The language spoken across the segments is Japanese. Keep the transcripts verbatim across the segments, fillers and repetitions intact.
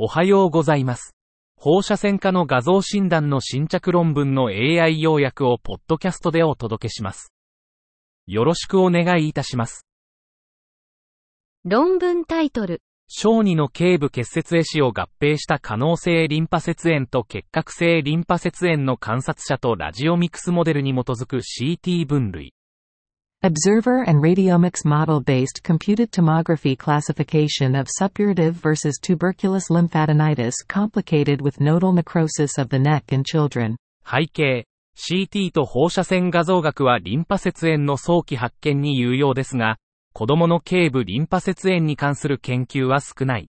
おはようございます。放射線科の画像診断の新着論文の エーアイ 要約をポッドキャストでお届けします。よろしくお願いいたします。論文タイトル。小児の頸部結節壊死を合併した可能性リンパ節炎と結核性リンパ節炎の観察者とラジオミクスモデルに基づく シーティー 分類。Observer and radiomics model-based computed tomography classification of suppurative versus tuberculous lymphadenitis complicated with nodal necrosis of the neck in children. 背景、シーティー と放射線画像学はリンパ節炎の早期発見に有用ですが、子供の頸部リンパ節炎に関する研究は少ない。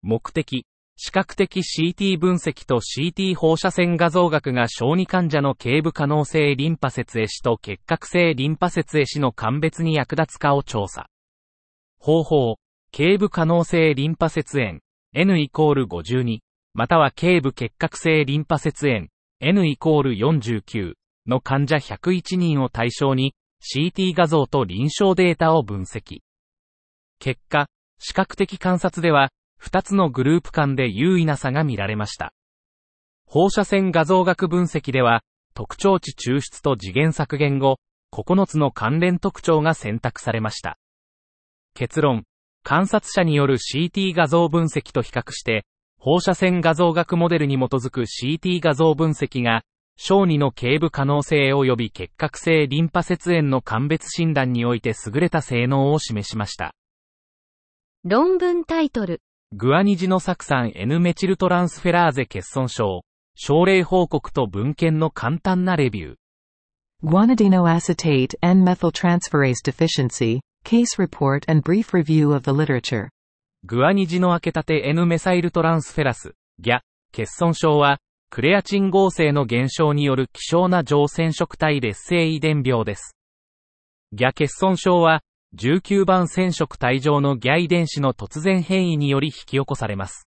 目的、視覚的 シーティー 分析と シーティー 放射線画像学が小児患者の頸部可能性リンパ節壊死と結核性リンパ節壊死の鑑別に役立つかを調査。方法、頸部可能性リンパ節炎、エヌイコールごじゅうに、または頸部結核性リンパ節炎、エヌイコールよんじゅうきゅう の患者ひゃくいちにんを対象に、シーティー 画像と臨床データを分析。結果、視覚的観察では、ふたつのグループ間で有意な差が見られました。放射線画像学分析では、特徴値抽出と次元削減後、ここのつの関連特徴が選択されました。結論、観察者による シーティー 画像分析と比較して、放射線画像学モデルに基づく シーティー 画像分析が、小児の頸部可能性及び結核性リンパ節炎の鑑別診断において優れた性能を示しました。論文タイトル。グアニジノ酢酸 N メチルトランスフェラーゼ欠損症、症例報告と文献の簡単なレビュー。Guanidinoacetate N-methyltransferase deficiency, case report and brief review of the literature. グアニジノアケタテ N メサイルトランスフェラス、ギャ、欠損症は、クレアチン合成の減少による希少な常染色体劣性遺伝病です。ギャ欠損症は、じゅうきゅうばん染色体上のギャ遺伝子の突然変異により引き起こされます。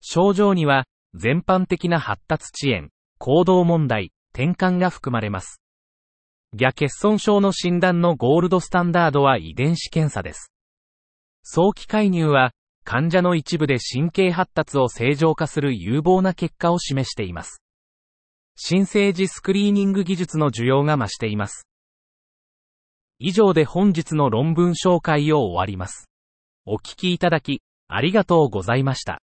症状には、全般的な発達遅延、行動問題、転換が含まれます。ギャ欠損症の診断のゴールドスタンダードは遺伝子検査です。早期介入は、患者の一部で神経発達を正常化する有望な結果を示しています。新生児スクリーニング技術の需要が増しています。以上で本日の論文紹介を終わります。お聞きいただき、ありがとうございました。